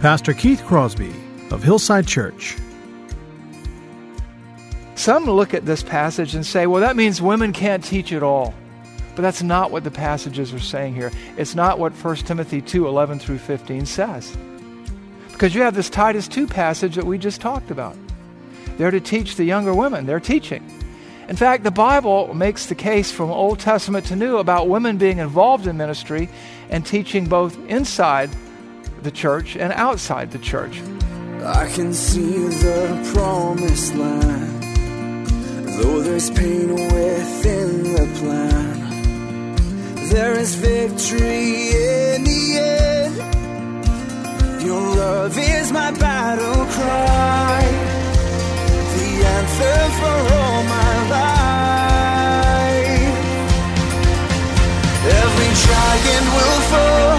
Pastor Keith Crosby of Hillside Church. Some look at this passage and say, well, that means women can't teach at all. But that's not what the passages are saying here. It's not what 1 Timothy 2:11 through 15 says. Because you have this Titus 2 passage that we just talked about. They're to teach the younger women. They're teaching. In fact, the Bible makes the case from Old Testament to New about women being involved in ministry and teaching both inside the church and outside the church. I can see the promised land, though there's pain within the plan. There is victory in the end. Your love is my battle cry, the answer for all my life. Every giant will fall,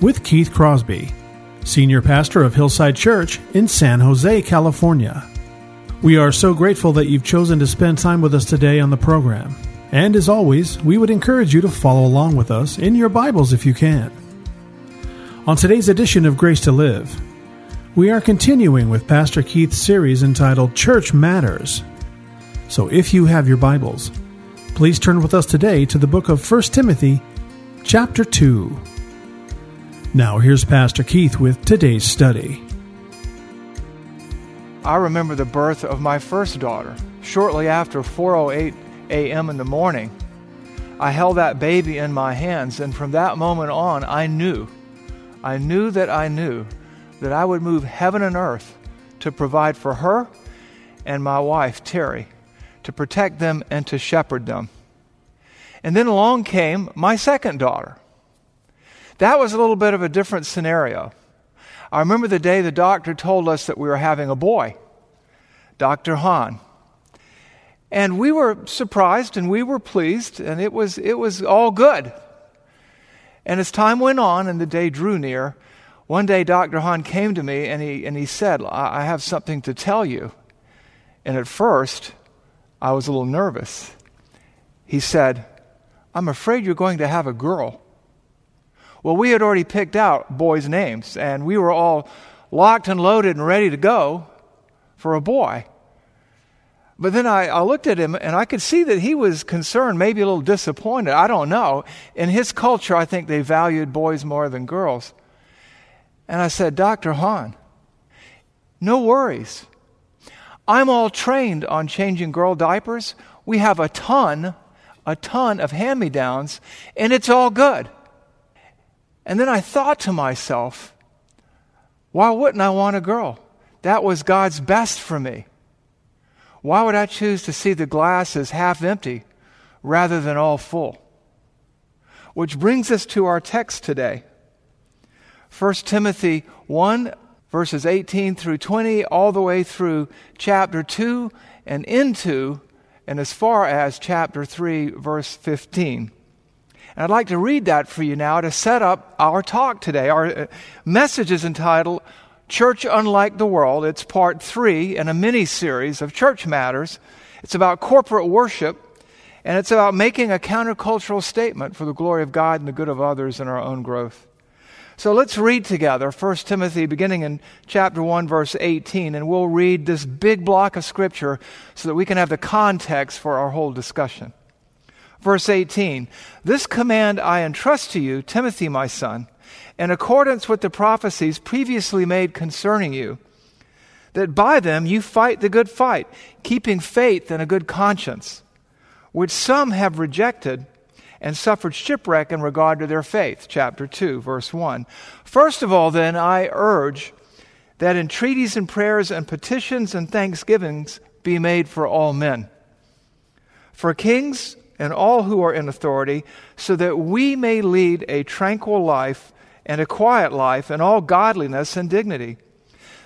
with Keith Crosby, Senior Pastor of Hillside Church in San Jose, California. We are so grateful that you've chosen to spend time with us today on the program. And as always, we would encourage you to follow along with us in your Bibles if you can. On today's edition of Grace to Live, we are continuing with Pastor Keith's series entitled Church Matters. So if you have your Bibles, please turn with us today to the book of 1 Timothy, chapter 2. Now here's Pastor Keith with today's study. I remember the birth of my first daughter. Shortly after 4:08 a.m. in the morning, I held that baby in my hands, and from that moment on, I knew that I would move heaven and earth to provide for her and my wife, Terry, to protect them and to shepherd them. And then along came my second daughter. That was a little bit of a different scenario. I remember the day the doctor told us that we were having a boy, Dr. Han. And we were surprised and we were pleased, and it was all good. And as time went on and the day drew near, one day Dr. Han came to me and he said, I have something to tell you. And at first, I was a little nervous. He said, I'm afraid you're going to have a girl. Well, we had already picked out boys' names, and we were all locked and loaded and ready to go for a boy. But then I looked at him, and I could see that he was concerned, maybe a little disappointed. I don't know. In his culture, I think they valued boys more than girls. And I said, Dr. Han, no worries. I'm all trained on changing girl diapers. We have a ton of hand-me-downs, and it's all good. And then I thought to myself, why wouldn't I want a girl? That was God's best for me. Why would I choose to see the glass as half empty rather than all full? Which brings us to our text today. 1 Timothy 1, verses 18 through 20, all the way through chapter 2 and into and as far as chapter 3, verse 15. And I'd like to read that for you now to set up our talk today. Our message is entitled, Church Unlike the World. It's part 3 in a mini-series of Church Matters. It's about corporate worship, and it's about making a countercultural statement for the glory of God and the good of others and our own growth. So let's read together 1 Timothy, beginning in chapter 1, verse 18, and we'll read this big block of Scripture so that we can have the context for our whole discussion. Verse 18, this command I entrust to you, Timothy, my son, in accordance with the prophecies previously made concerning you, that by them you fight the good fight, keeping faith and a good conscience, which some have rejected and suffered shipwreck in regard to their faith. Chapter 2, verse 1. First of all, then, I urge that entreaties and prayers and petitions and thanksgivings be made for all men, for kings and all who are in authority, so that we may lead a tranquil life and a quiet life in all godliness and dignity.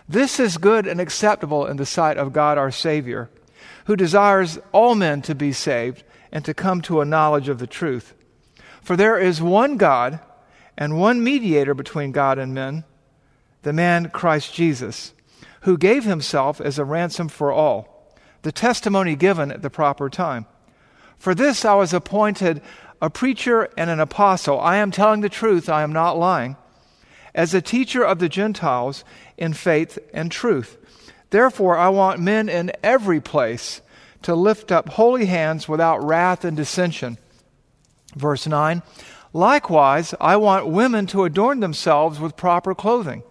This is good and acceptable in the sight of God our Savior, who desires all men to be saved and to come to a knowledge of the truth. For there is one God and one mediator between God and men, the man Christ Jesus, who gave himself as a ransom for all, the testimony given at the proper time. For this I was appointed a preacher and an apostle. I am telling the truth, I am not lying. As a teacher of the Gentiles in faith and truth. Therefore, I want men in every place to lift up holy hands without wrath and dissension. Verse 9, likewise, I want women to adorn themselves with proper clothing,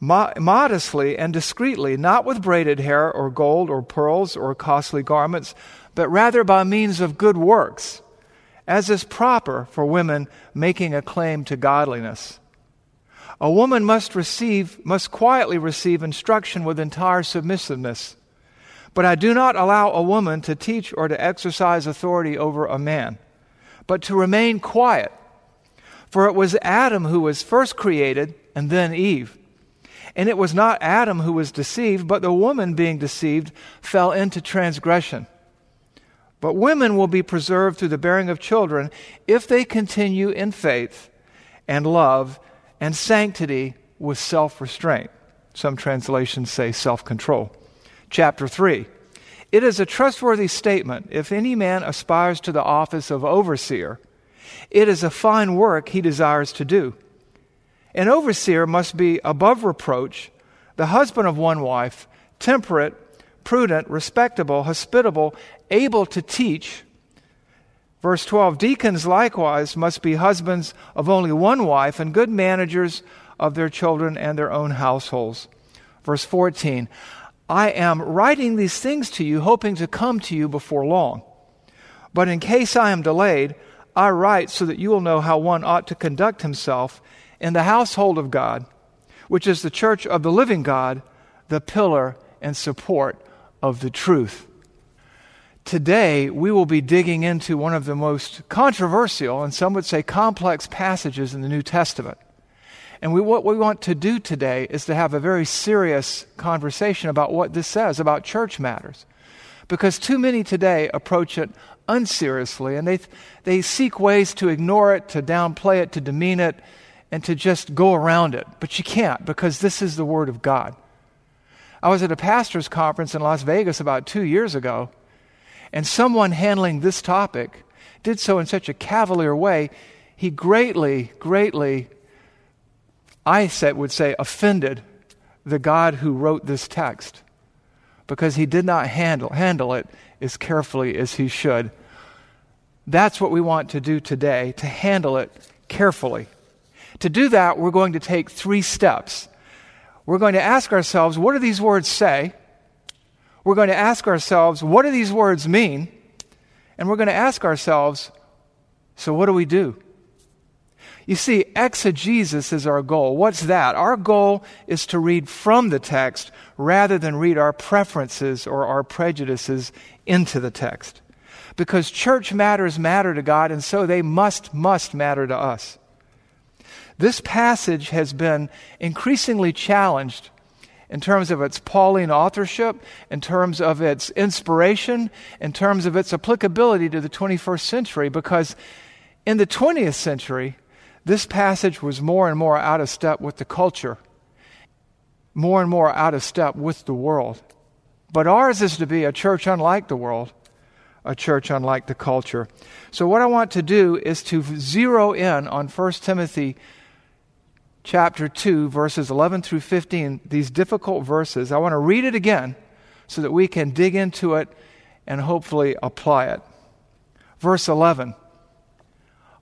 modestly and discreetly, not with braided hair or gold or pearls or costly garments, but rather by means of good works, as is proper for women making a claim to godliness. A woman must quietly receive instruction with entire submissiveness. But I do not allow a woman to teach or to exercise authority over a man, but to remain quiet. For it was Adam who was first created, and then Eve. And it was not Adam who was deceived, but the woman being deceived fell into transgression. But women will be preserved through the bearing of children if they continue in faith and love and sanctity with self-restraint. Some translations say self-control. Chapter 3. It is a trustworthy statement if any man aspires to the office of overseer. It is a fine work he desires to do. An overseer must be above reproach, the husband of one wife, temperate, prudent, respectable, hospitable, able to teach. Verse 12, deacons likewise must be husbands of only one wife and good managers of their children and their own households. Verse 14, I am writing these things to you, hoping to come to you before long. But in case I am delayed, I write so that you will know how one ought to conduct himself in the household of God, which is the church of the living God, the pillar and support of the truth. Today, we will be digging into one of the most controversial and some would say complex passages in the New Testament. And what we want to do today is to have a very serious conversation about what this says about church matters. Because too many today approach it unseriously, and they seek ways to ignore it, to downplay it, to demean it, and to just go around it. But you can't, because this is the Word of God. I was at a pastor's conference in Las Vegas about 2 years ago, and someone handling this topic did so in such a cavalier way, he greatly, I would say, offended the God who wrote this text, because he did not handle it as carefully as he should. That's what we want to do today, to handle it carefully. To do that, we're going to take three steps. We're going to ask ourselves, what do these words say? We're going to ask ourselves, what do these words mean? And we're going to ask ourselves, so what do we do? You see, exegesis is our goal. What's that? Our goal is to read from the text rather than read our preferences or our prejudices into the text. Because church matters matter to God, and so they must matter to us. This passage has been increasingly challenged in terms of its Pauline authorship, in terms of its inspiration, in terms of its applicability to the 21st century, because in the 20th century, this passage was more and more out of step with the culture, more and more out of step with the world. But ours is to be a church unlike the world, a church unlike the culture. So what I want to do is to zero in on 1 Timothy Chapter 2, verses 11 through 15, these difficult verses. I want to read it again so that we can dig into it and hopefully apply it. Verse 11,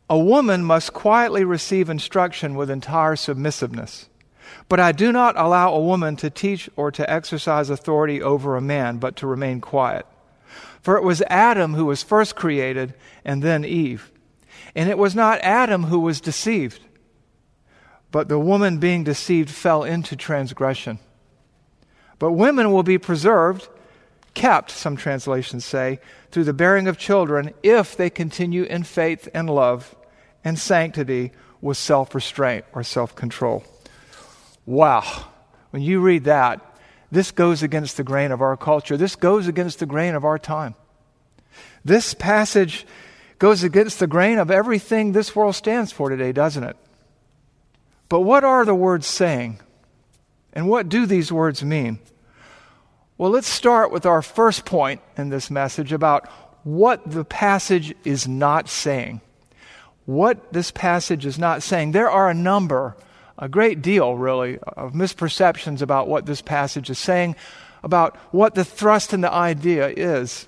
A woman must quietly receive instruction with entire submissiveness. But I do not allow a woman to teach or to exercise authority over a man, but to remain quiet. For it was Adam who was first created, and then Eve. And it was not Adam who was deceived, but the woman being deceived fell into transgression. But women will be preserved, kept, some translations say, through the bearing of children, if they continue in faith and love and sanctity with self-restraint or self-control. Wow. When you read that, this goes against the grain of our culture. This goes against the grain of our time. This passage goes against the grain of everything this world stands for today, doesn't it? But what are the words saying? And what do these words mean? Well, let's start with our first point in this message about what the passage is not saying. What this passage is not saying. There are a number, a great deal really, of misperceptions about what this passage is saying, about what the thrust and the idea is.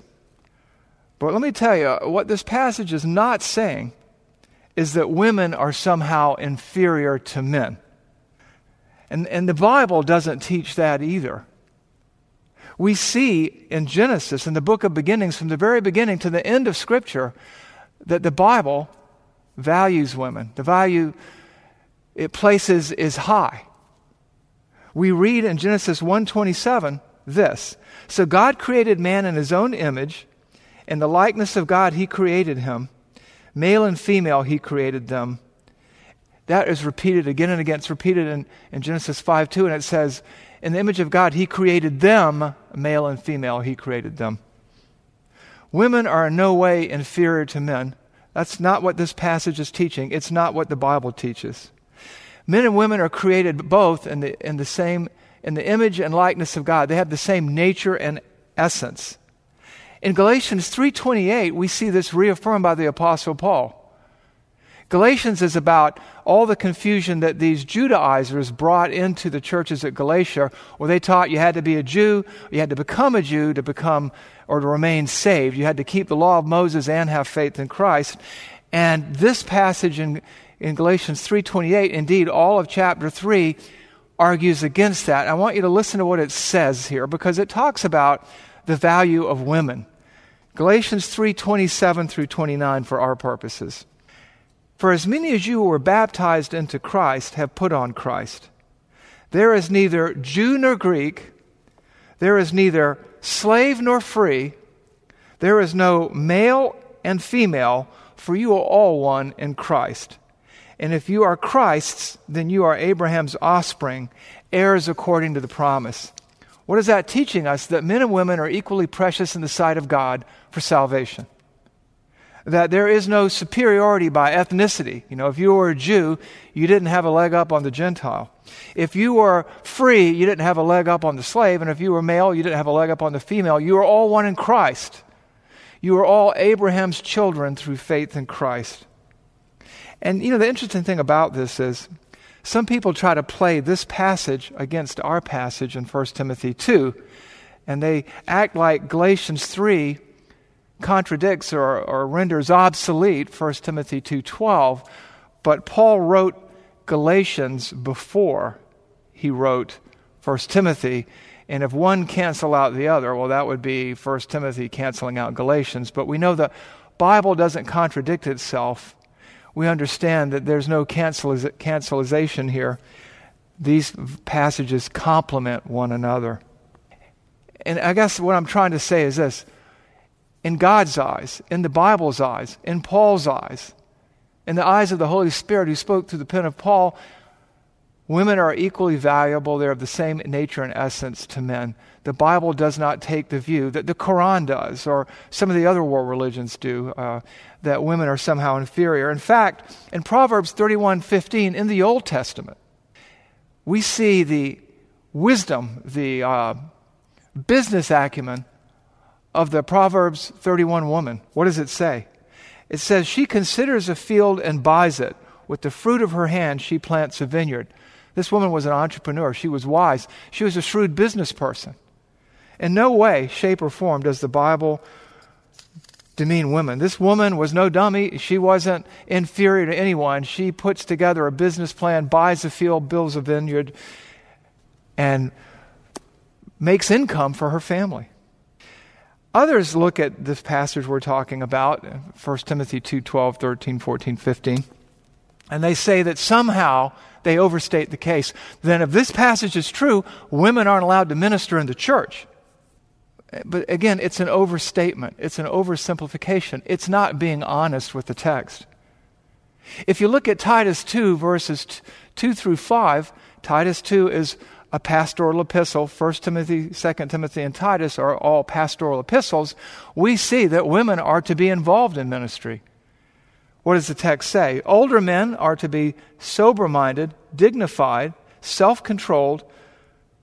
But let me tell you, what this passage is not saying is that women are somehow inferior to men. And the Bible doesn't teach that either. We see in Genesis, in the book of beginnings, from the very beginning to the end of Scripture, that the Bible values women. The value it places is high. We read in Genesis 1:27 this: "So God created man in his own image. In the likeness of God, he created him. Male and female, he created them." That is repeated again and again. It's repeated in Genesis 5:2, and it says, "In the image of God, he created them. Male and female, he created them." Women are in no way inferior to men. That's not what this passage is teaching. It's not what the Bible teaches. Men and women are created both in the image and likeness of God. They have the same nature and essence. In Galatians 3:28, we see this reaffirmed by the Apostle Paul. Galatians is about all the confusion that these Judaizers brought into the churches at Galatia, where they taught you had to be a Jew, you had to become a Jew to become or to remain saved. You had to keep the law of Moses and have faith in Christ. And this passage in Galatians 3:28, indeed all of chapter 3, argues against that. I want you to listen to what it says here, because it talks about the value of women. Galatians 3:27 through 29 for our purposes. "For as many as you who were baptized into Christ have put on Christ. There is neither Jew nor Greek. There is neither slave nor free. There is no male and female, for you are all one in Christ. And if you are Christ's, then you are Abraham's offspring, heirs according to the promise." What is that teaching us? That men and women are equally precious in the sight of God for salvation. That there is no superiority by ethnicity. You know, if you were a Jew, you didn't have a leg up on the Gentile. If you were free, you didn't have a leg up on the slave. And if you were male, you didn't have a leg up on the female. You are all one in Christ. You are all Abraham's children through faith in Christ. And, you know, the interesting thing about this is, some people try to play this passage against our passage in 1 Timothy 2, and they act like Galatians 3 contradicts or renders obsolete 1 Timothy 2:12, but Paul wrote Galatians before he wrote 1 Timothy, and if one cancel out the other, well, that would be 1 Timothy canceling out Galatians, but we know the Bible doesn't contradict itself. We understand that there's no cancelization here. These passages complement one another. And I guess what I'm trying to say is this. In God's eyes, in the Bible's eyes, in Paul's eyes, in the eyes of the Holy Spirit who spoke through the pen of Paul, women are equally valuable. They're of the same nature and essence to men. The Bible does not take the view that the Quran does or some of the other world religions do, that women are somehow inferior. In fact, in Proverbs 31:15, in the Old Testament, we see the wisdom, the business acumen of the Proverbs 31 woman. What does it say? It says, "She considers a field and buys it. With the fruit of her hand, she plants a vineyard." This woman was an entrepreneur. She was wise. She was a shrewd business person. In no way, shape, or form does the Bible demean women. This woman was no dummy. She wasn't inferior to anyone. She puts together a business plan, buys a field, builds a vineyard, and makes income for her family. Others look at this passage we're talking about, 1 Timothy 2, 12, 13, 14, 15, and they say that somehow they overstate the case. Then if this passage is true, women aren't allowed to minister in the church. But again, it's an overstatement. It's an oversimplification. It's not being honest with the text. If you look at Titus 2, verses 2 through 5, Titus 2 is a pastoral epistle. 1 Timothy, 2 Timothy, and Titus are all pastoral epistles. We see that women are to be involved in ministry. What does the text say? Older men are to be sober-minded, dignified, self-controlled,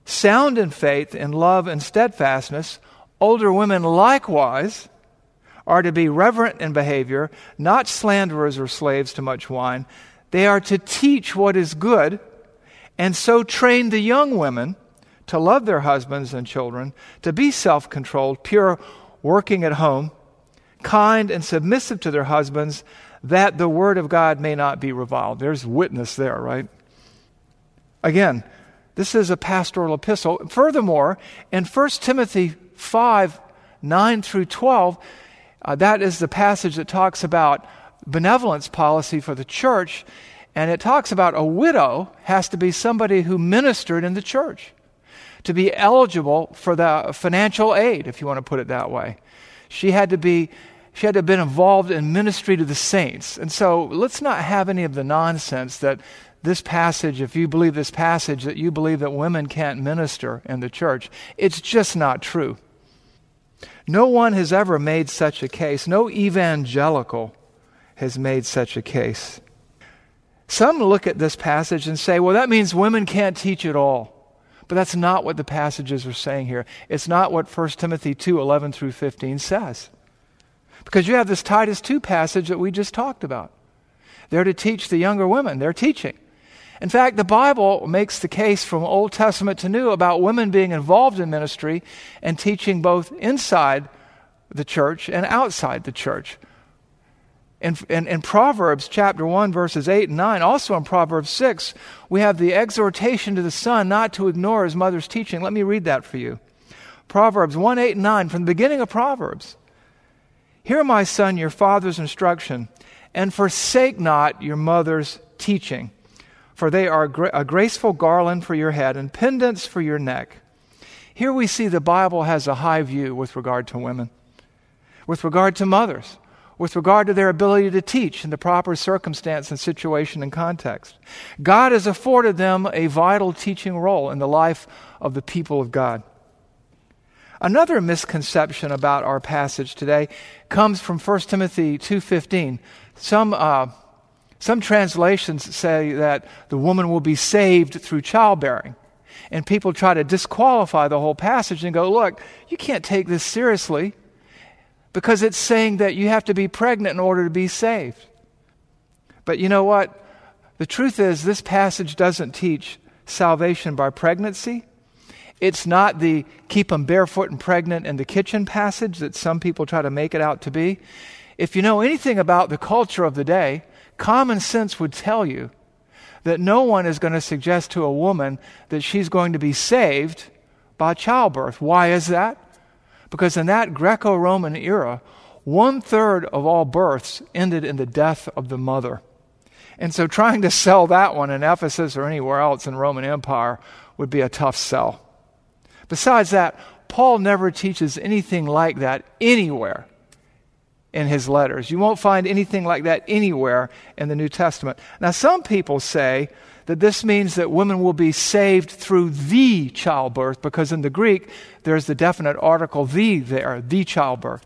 sound in faith, in love, and steadfastness. Older women likewise are to be reverent in behavior, not slanderers or slaves to much wine. They are to teach what is good, and so train the young women to love their husbands and children, to be self-controlled, pure, working at home, kind and submissive to their husbands, that the word of God may not be reviled. There's witness there, right? Again, this is a pastoral epistle. Furthermore, in 1 Timothy 5, 9 through 12, that is the passage that talks about benevolence policy for the church. And it talks about a widow has to be somebody who ministered in the church to be eligible for the financial aid, if you want to put it that way. She had to have been involved in ministry to the saints. And so let's not have any of the nonsense that this passage, if you believe this passage, that you believe that women can't minister in the church. It's just not true. No one has ever made such a case. No evangelical has made such a case. Some look at this passage and say, well, that means women can't teach at all. But that's not what the passages are saying here. It's not what 1 Timothy 2, 11 through 15 says. Because you have this Titus 2 passage that we just talked about. They're to teach the younger women. They're teaching. In fact, the Bible makes the case from Old Testament to New about women being involved in ministry and teaching both inside the church and outside the church. In Proverbs chapter 1, verses 8 and 9, also in Proverbs 6, we have the exhortation to the son not to ignore his mother's teaching. Let me read that for you. Proverbs 1, 8, and 9, from the beginning of Proverbs. Hear, my son, your father's instruction, and forsake not your mother's teaching, for they are a graceful garland for your head and pendants for your neck. Here we see the Bible has a high view with regard to women, with regard to mothers, with regard to their ability to teach in the proper circumstance and situation and context. God has afforded them a vital teaching role in the life of the people of God. Another misconception about our passage today comes from 1 Timothy 2:15. Some translations say that the woman will be saved through childbearing. And people try to disqualify the whole passage and go, look, you can't take this seriously, because it's saying that you have to be pregnant in order to be saved. But you know what? The truth is, this passage doesn't teach salvation by pregnancy. It's not the keep them barefoot and pregnant in the kitchen passage that some people try to make it out to be. If you know anything about the culture of the day, common sense would tell you that no one is going to suggest to a woman that she's going to be saved by childbirth. Why is that? Because in that Greco-Roman era, 1/3 of all births ended in the death of the mother. And so trying to sell that one in Ephesus or anywhere else in the Roman Empire would be a tough sell. Besides that, Paul never teaches anything like that anywhere in his letters. You won't find anything like that anywhere in the New Testament. Now, some people say that this means that women will be saved through the childbirth, because in the Greek, there's the definite article the there, the childbirth.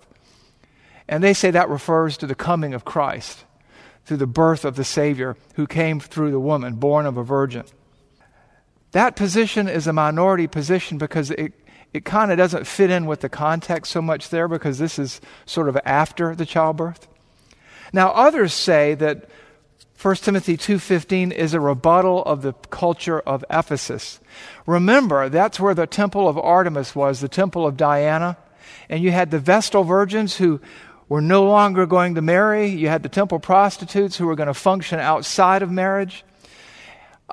And they say that refers to the coming of Christ, through the birth of the Savior who came through the woman, born of a virgin. That position is a minority position because it kind of doesn't fit in with the context so much there, because this is sort of after the childbirth. Now, others say that 1 Timothy 2:15 is a rebuttal of the culture of Ephesus. Remember, that's where the temple of Artemis was, the temple of Diana. And you had the Vestal virgins who were no longer going to marry. You had the temple prostitutes who were going to function outside of marriage.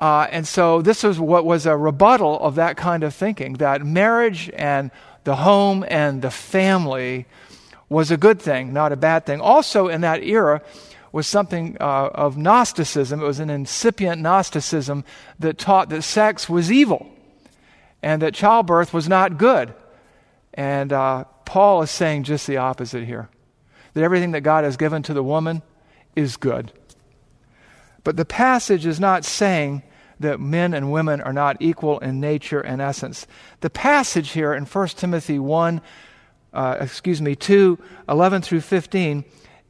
And so this was what was a rebuttal of that kind of thinking, that marriage and the home and the family was a good thing, not a bad thing. Also in that era was something of Gnosticism. It was an incipient Gnosticism that taught that sex was evil and that childbirth was not good. And Paul is saying just the opposite here, that everything that God has given to the woman is good. But the passage is not saying that men and women are not equal in nature and essence. The passage here in 1 Timothy 2, 11 through 15,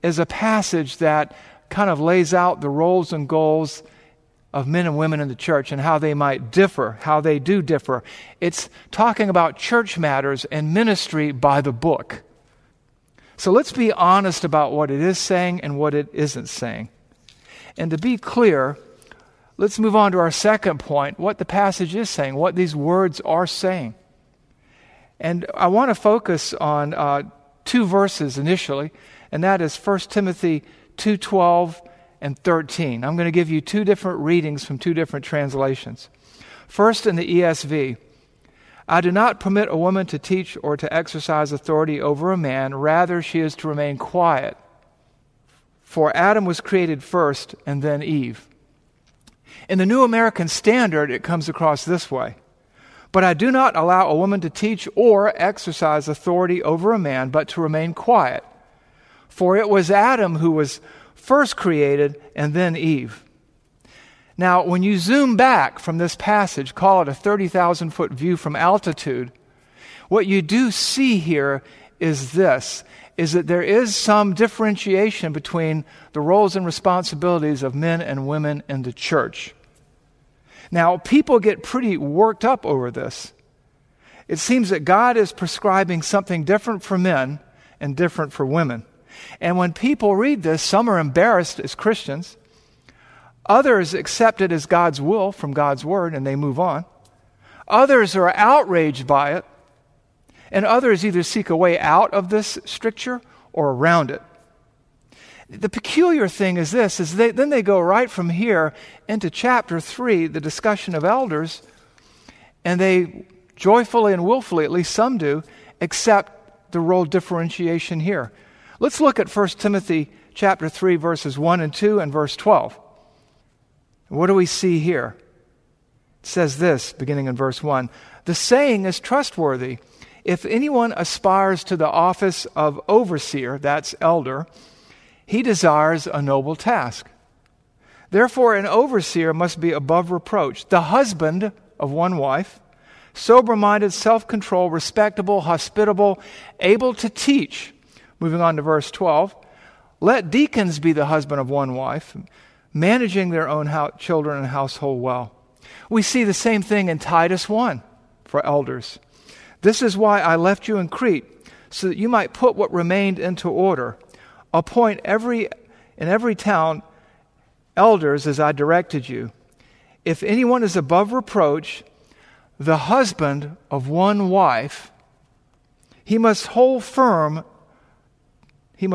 is a passage that kind of lays out the roles and goals of men and women in the church and how they might differ, how they do differ. It's talking about church matters and ministry by the book. So let's be honest about what it is saying and what it isn't saying. And to be clear, let's move on to our second point, what the passage is saying, what these words are saying. And I want to focus on two verses initially, and that is 1 Timothy 2:12 and 13. I'm going to give you two different readings from two different translations. First, in the ESV, I do not permit a woman to teach or to exercise authority over a man. Rather, she is to remain quiet. For Adam was created first and then Eve. In the New American Standard, it comes across this way. But I do not allow a woman to teach or exercise authority over a man, but to remain quiet. For it was Adam who was first created and then Eve. Now, when you zoom back from this passage, call it a 30,000-foot view from altitude, what you do see here is this, is that there is some differentiation between the roles and responsibilities of men and women in the church. Now, people get pretty worked up over this. It seems that God is prescribing something different for men and different for women. And when people read this, some are embarrassed as Christians. Others accept it as God's will from God's word, and they move on. Others are outraged by it. And others either seek a way out of this stricture or around it. The peculiar thing is this, is then they go right from here into chapter 3, the discussion of elders, and they joyfully and willfully, at least some do, accept the role differentiation here. Let's look at 1 Timothy chapter 3, verses 1 and 2 and verse 12. What do we see here? It says this, beginning in verse 1, "The saying is trustworthy. If anyone aspires to the office of overseer," that's elder, "he desires a noble task. Therefore, an overseer must be above reproach, the husband of one wife, sober-minded, self-controlled, respectable, hospitable, able to teach." Moving on to verse 12, "Let deacons be the husband of one wife, managing their own children and household well." We see the same thing in Titus 1 for elders. "This is why I left you in Crete, so that you might put what remained into order. Appoint in every town elders as I directed you. If anyone is above reproach, the husband of one wife, he must hold firm to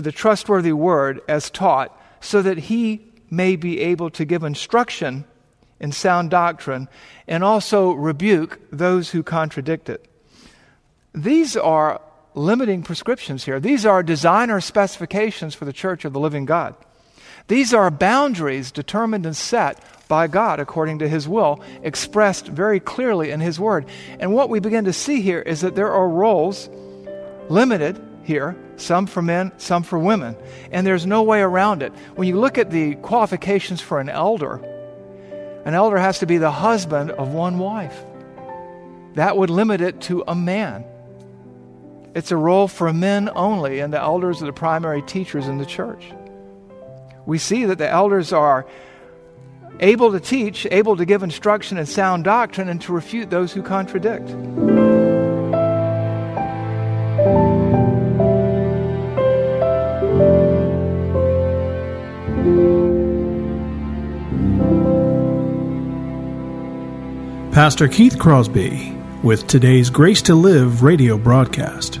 the trustworthy word as taught, so that he may be able to give instruction in sound doctrine and also rebuke those who contradict it." These are limiting prescriptions here. These are designer specifications for the church of the living God. These are boundaries determined and set by God according to his will, expressed very clearly in his word. And what we begin to see here is that there are roles limited here, some for men, some for women, and there's no way around it. When you look at the qualifications for an elder has to be the husband of one wife. That would limit it to a man. It's a role for men only, and the elders are the primary teachers in the church. We see that the elders are able to teach, able to give instruction in sound doctrine, and to refute those who contradict. Pastor Keith Crosby with today's Grace to Live radio broadcast.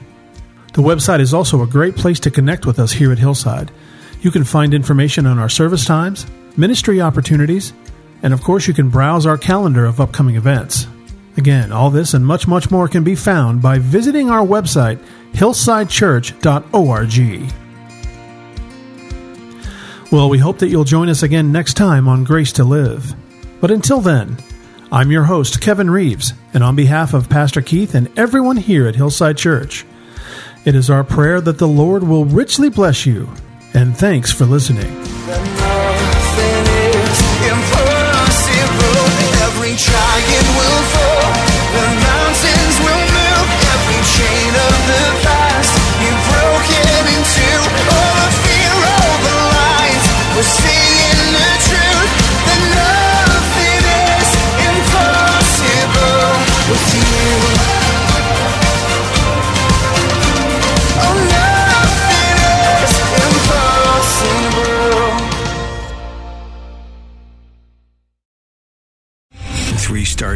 The website is also a great place to connect with us here at Hillside. You can find information on our service times, ministry opportunities, and of course you can browse our calendar of upcoming events. Again, all this and much, much more can be found by visiting our website, hillsidechurch.org. Well, we hope that you'll join us again next time on Grace to Live. But until then, I'm your host, Kevin Reeves, and on behalf of Pastor Keith and everyone here at Hillside Church, it is our prayer that the Lord will richly bless you, and thanks for listening. Every giant will fall, the mountains will move, every chain of the past, you've broken into all the fear, all the lies, we're singing the truth, that nothing is impossible with you. Oh, nothing is impossible. 3-star